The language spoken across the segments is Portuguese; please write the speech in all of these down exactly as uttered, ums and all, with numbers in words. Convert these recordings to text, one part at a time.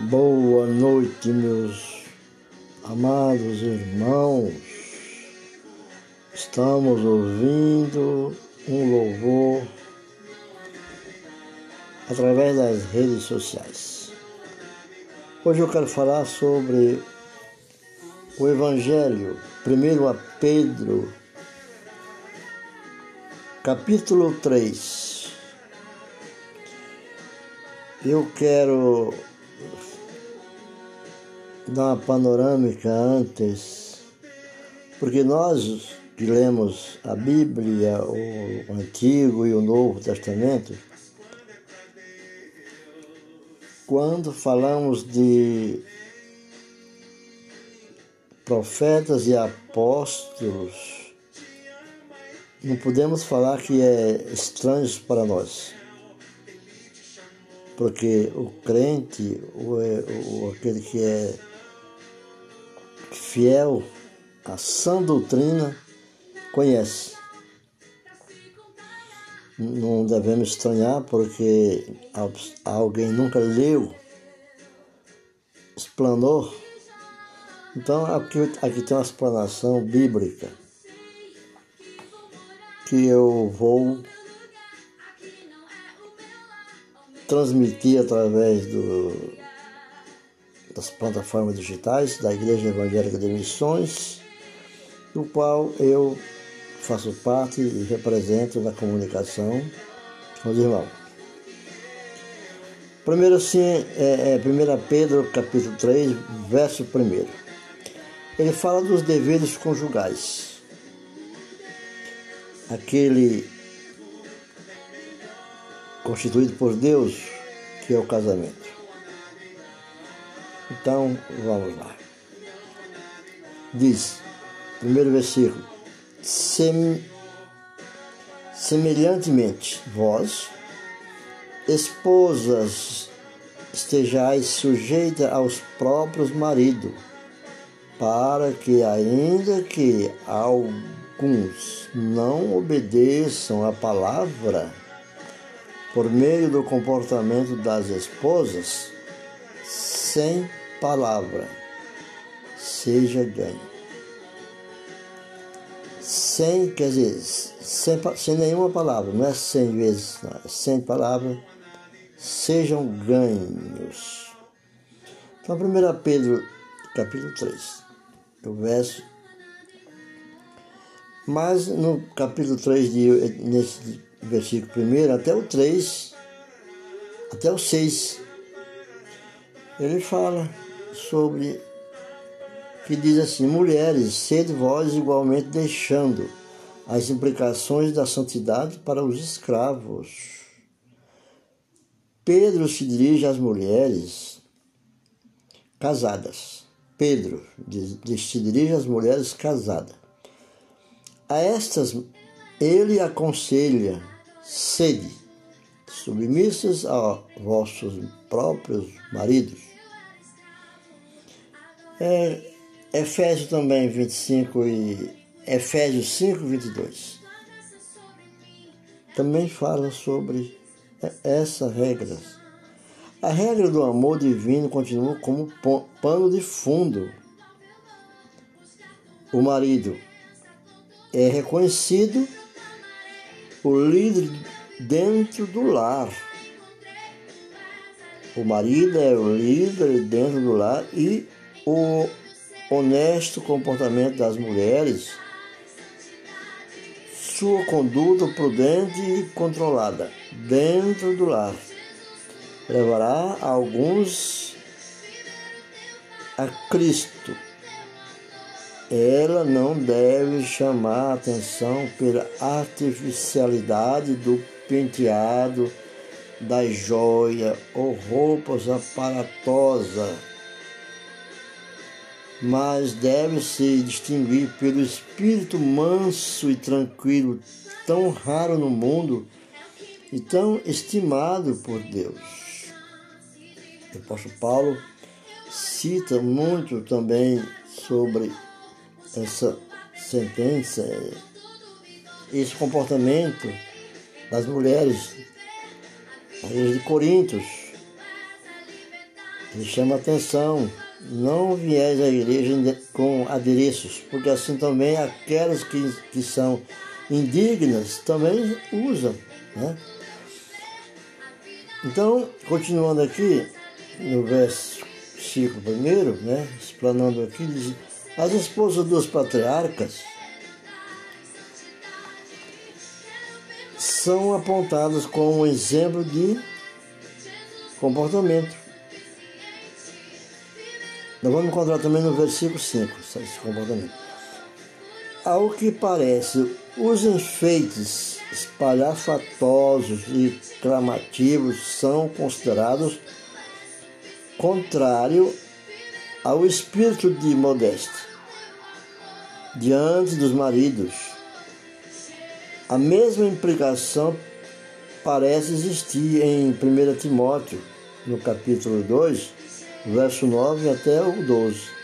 Boa noite, meus amados irmãos. Estamos ouvindo um louvor através das redes sociais. Hoje eu quero falar sobre o Evangelho, primeiro a Pedro, capítulo três. Eu quero dar uma panorâmica antes, porque nós que lemos a Bíblia, o Antigo e o Novo Testamento, quando falamos de profetas e apóstolos, não podemos falar que é estranho para nós, porque o crente, ou é, ou aquele que é fiel à sã doutrina, conhece. Não devemos estranhar, porque alguém nunca leu, explanou. Então, aqui, aqui tem uma explanação bíblica, que eu vou transmitir através do, das plataformas digitais da Igreja Evangélica de Missões, do qual eu faço parte e represento na comunicação com os irmãos. Primeiro assim, é, é primeiro Pedro, capítulo três, verso primeiro. Ele fala dos deveres conjugais. Aquele constituído por Deus, que é o casamento. Então, vamos lá. Diz, primeiro versículo, Sem, semelhantemente, vós, esposas, estejais sujeitas aos próprios maridos, para que, ainda que alguns não obedeçam à palavra, por meio do comportamento das esposas, sem palavra, seja ganho. Sem, quer dizer, sem, sem nenhuma palavra, não é cem vezes, não, é sem palavra, sejam ganhos. Então, primeiro Pedro, capítulo três, o verso. Mas no capítulo três, de, nesse versículo primeiro, até o três, até o seis, ele fala sobre, que diz assim, mulheres, sede vós igualmente deixando as implicações da santidade para os escravos. Pedro se dirige às mulheres casadas. Pedro se dirige às mulheres casadas. A estas ele aconselha, sede, submissas a vossos próprios maridos. É... Efésios também, vinte e cinco, e Efésios cinco, vinte e dois, também fala sobre essas regras. A regra do amor divino continua como pano de fundo. O marido é reconhecido o líder dentro do lar. O marido é o líder dentro do lar e o honesto comportamento das mulheres, sua conduta prudente e controlada dentro do lar, levará alguns a Cristo. Ela não deve chamar a atenção pela artificialidade do penteado, da joia ou roupas aparatosas, mas deve se distinguir pelo espírito manso e tranquilo, tão raro no mundo e tão estimado por Deus. O apóstolo Paulo cita muito também sobre essa sentença, esse comportamento das mulheres, a igreja de Coríntios. Me chama a atenção, não viés à igreja com adereços, porque assim também aquelas que, que são indignas também usam, né? Então, continuando aqui, no versículo primeiro, né, explanando aqui, diz, as esposas dos patriarcas são apontadas como exemplo de comportamento. Nós vamos encontrar também no versículo cinco, esse comportamento. Ao que parece, os enfeites espalhafatosos e clamativos são considerados contrário ao espírito de modéstia diante dos maridos. A mesma implicação parece existir em Primeiro Timóteo, no capítulo dois, verso nove até o doze.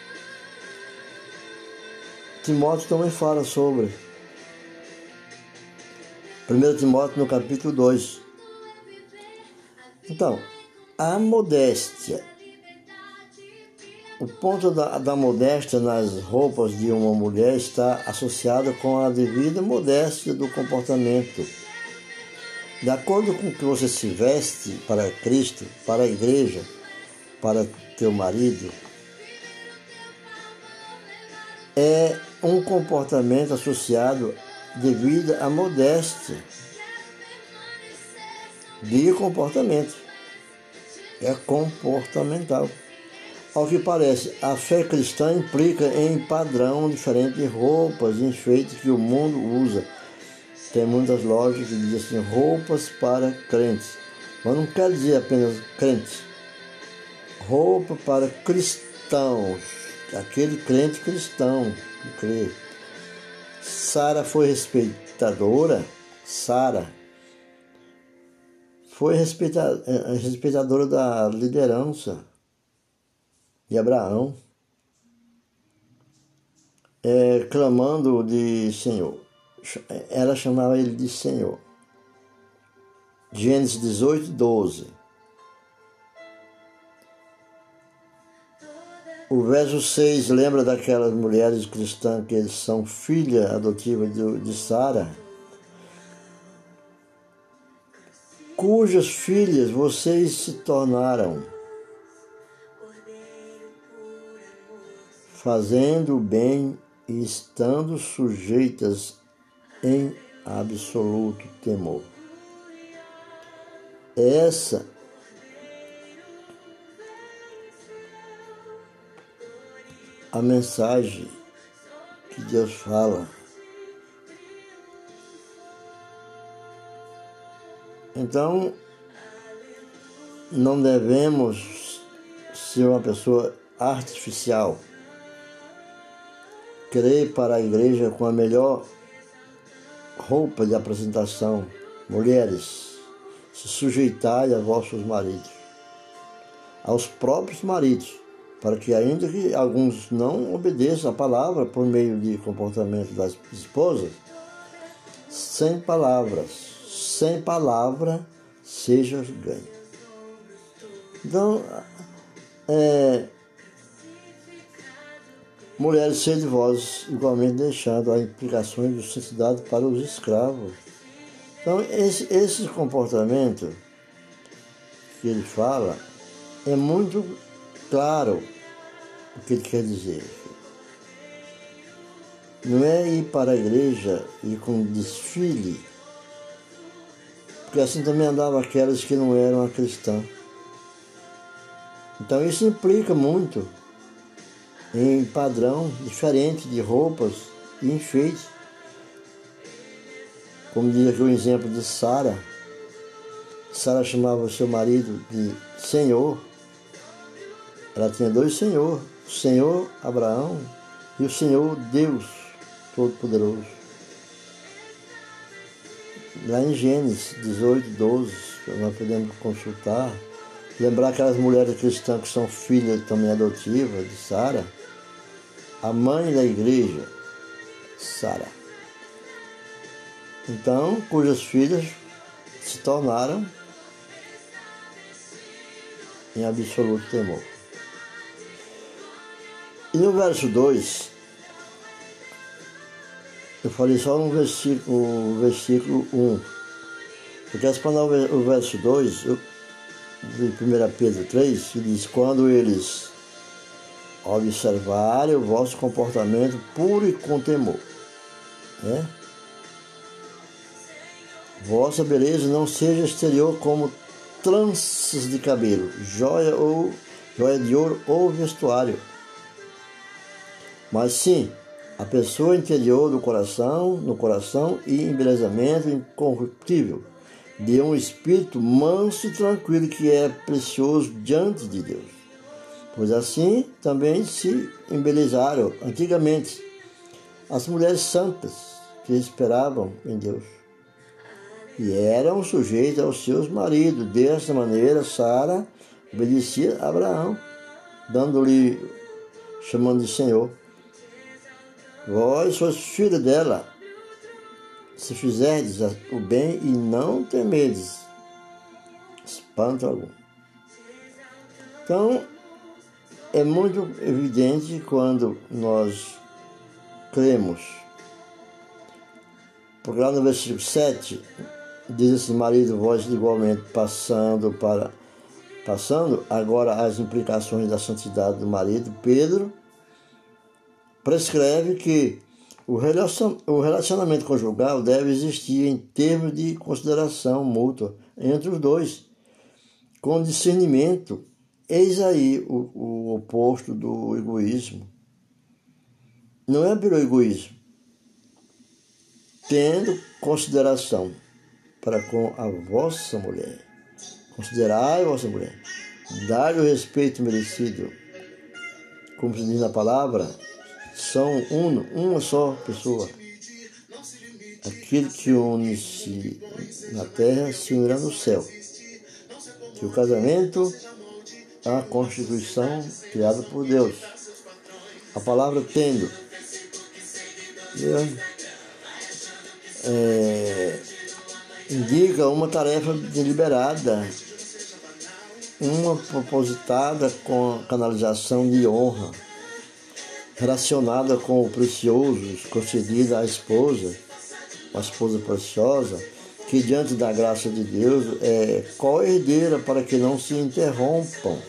Timóteo também fala sobre Primeiro Timóteo, no capítulo dois. Então, a modéstia, o ponto da, da modéstia nas roupas de uma mulher está associado com a devida modéstia do comportamento. De acordo com o que você se veste para Cristo, para a igreja, para teu marido, é um comportamento associado devido à modéstia de comportamento. É comportamental. Ao que parece, a fé cristã implica em padrão diferente de roupas e enfeites que o mundo usa. Tem muitas lojas que dizem assim, roupas para crentes. Mas não quer dizer apenas crentes. Roupa para cristãos. Aquele crente cristão que crê. Sara foi respeitadora. Sara foi respeita, respeitadora da liderança de Abraão, é, clamando de Senhor. Ela chamava ele de Senhor. Gênesis dezoito, doze. O verso seis lembra daquelas mulheres cristãs que são filhas adotivas de Sara, cujas filhas vocês se tornaram, fazendo o bem e estando sujeitas em absoluto temor. Essa a mensagem que Deus fala. Então, não devemos ser uma pessoa artificial. Querer para a igreja com a melhor roupa de apresentação. Mulheres, se sujeitai a vossos maridos, aos próprios maridos, para que ainda que alguns não obedeçam a palavra por meio de comportamento das esposas, sem palavras, sem palavra sejas ganho. Então, é, mulheres sedivosas, igualmente deixando as implicações de santidade para os escravos. Então, esse, esse comportamento que ele fala é muito claro o que ele quer dizer. Não é ir para a igreja e com desfile, porque assim também andavam aquelas que não eram cristãs. Então isso implica muito em padrão diferente de roupas e enfeites. Como diz aqui o exemplo de Sara. Sara chamava seu marido de Senhor. Ela tinha dois senhores, o Senhor Abraão e o Senhor Deus Todo-Poderoso. Lá em Gênesis dezoito, doze, nós podemos consultar. Lembrar aquelas mulheres cristãs que são filhas também adotivas de Sara. A mãe da igreja, Sara. Então, cujas filhas se tornaram em absoluto temor. E no verso dois, eu falei só no versículo, versículo um. Eu quero explanar o verso dois, eu, de primeira Pedro três, que diz: quando eles observarem o vosso comportamento puro e com temor, né? Vossa beleza não seja exterior como tranças de cabelo, joia ou joia de ouro ou vestuário, mas sim a pessoa interior do coração, no coração e embelezamento incorruptível de um espírito manso e tranquilo, que é precioso diante de Deus. Pois assim também se embelezaram antigamente as mulheres santas que esperavam em Deus e eram sujeitas aos seus maridos. Desta maneira, Sara obedecia a Abraão, dando-lhe, chamando de Senhor. Vós sois filha dela, se fizerdes o bem e não temedes espanto algum. Então, é muito evidente, quando nós cremos, porque lá no versículo sete diz assim: marido, vós igualmente passando para passando agora as implicações da santidade do marido. Pedro prescreve que o relacionamento conjugal deve existir em termos de consideração mútua entre os dois, com discernimento. Eis aí o, o oposto do egoísmo. Não é pelo egoísmo, tendo consideração para com a vossa mulher. Considerai a vossa mulher, dai-lhe o respeito merecido, como se diz na palavra. São um, uma só pessoa. Aquilo que une-se na terra se unirá no céu. Que o casamento é uma constituição criada por Deus. A palavra tendo. É, indica uma tarefa deliberada, uma propositada com a canalização de honra, relacionada com o precioso concedido à esposa, a esposa preciosa, que diante da graça de Deus é co-herdeira, para que não se interrompam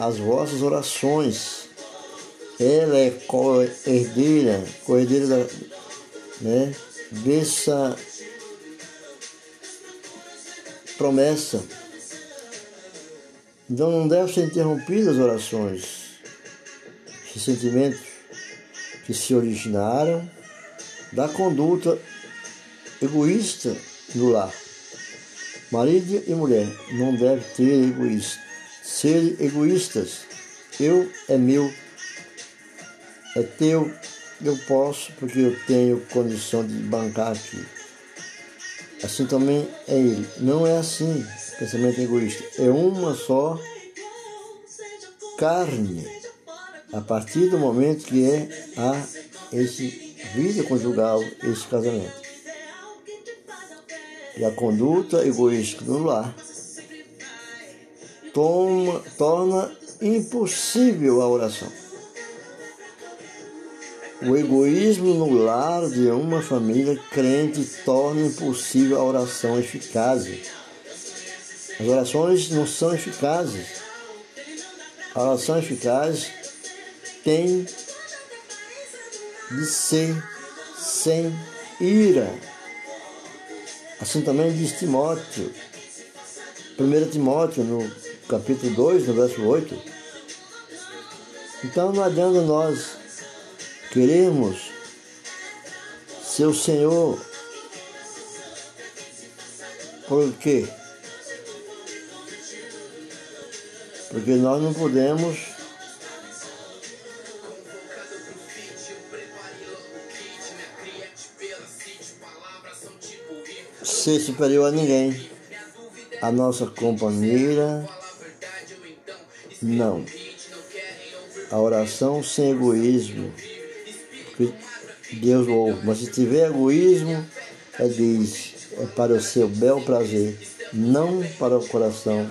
as vossas orações. Ela é co-herdeira, co-herdeira da, né, dessa promessa. Então não devem ser interrompidas as orações, sentimentos que se originaram da conduta egoísta do lar. Marido e mulher não devem ter egoísta, ser egoístas. Eu é meu, é teu, eu posso porque eu tenho condição de bancar aqui. Assim também é ele. Não é assim, pensamento egoísta. É uma só carne. A partir do momento que é a esse vida conjugal, esse casamento. E a conduta egoísta no lar toma, torna impossível a oração. O egoísmo no lar de uma família crente torna impossível a oração eficaz. As orações não são eficazes. A oração eficaz tem de ser sem ira. Assim também diz Timóteo, primeira Timóteo, no capítulo dois, no verso oito. Então não adianta nós querermos ser o Senhor, por quê? Porque nós não podemos ser superior a ninguém. A nossa companheira, não. A oração sem egoísmo, Deus ouve. Mas se tiver egoísmo, é, diz, é para o seu bel prazer, não para o coração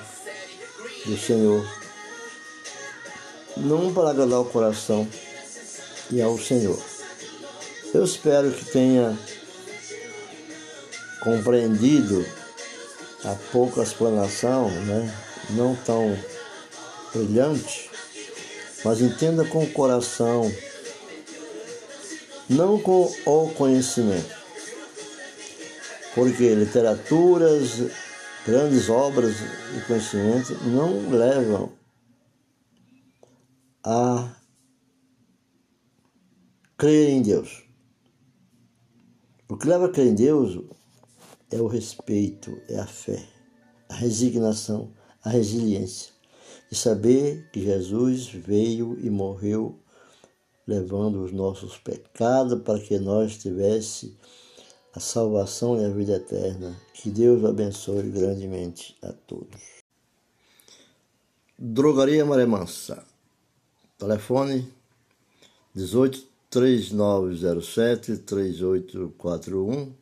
do Senhor, não para agradar o coração e ao Senhor. Eu espero que tenha compreendido a pouca explanação, né? Não tão brilhante, mas entenda com o coração, não com o conhecimento, porque literaturas, grandes obras de conhecimento não levam a crer em Deus. O que leva a crer em Deus é o respeito, é a fé, a resignação, a resiliência. E saber que Jesus veio e morreu levando os nossos pecados para que nós tivéssemos a salvação e a vida eterna. Que Deus abençoe grandemente a todos. Drogaria Maremansa. Telefone dezoito, trinta e nove zero sete, trinta e oito quarenta e um,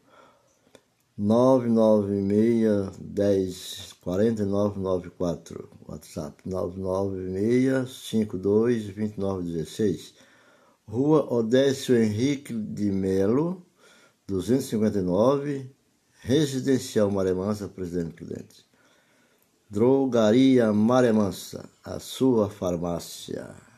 nove nove seis, dez, quarenta e nove, noventa e quatro, WhatsApp nove nove seis, cinquenta e dois, vinte e nove dezesseis, Rua Odécio Henrique de Melo, duzentos e cinquenta e nove, Residencial Maremansa, Presidente Prudente. Drogaria Maremansa, a sua farmácia.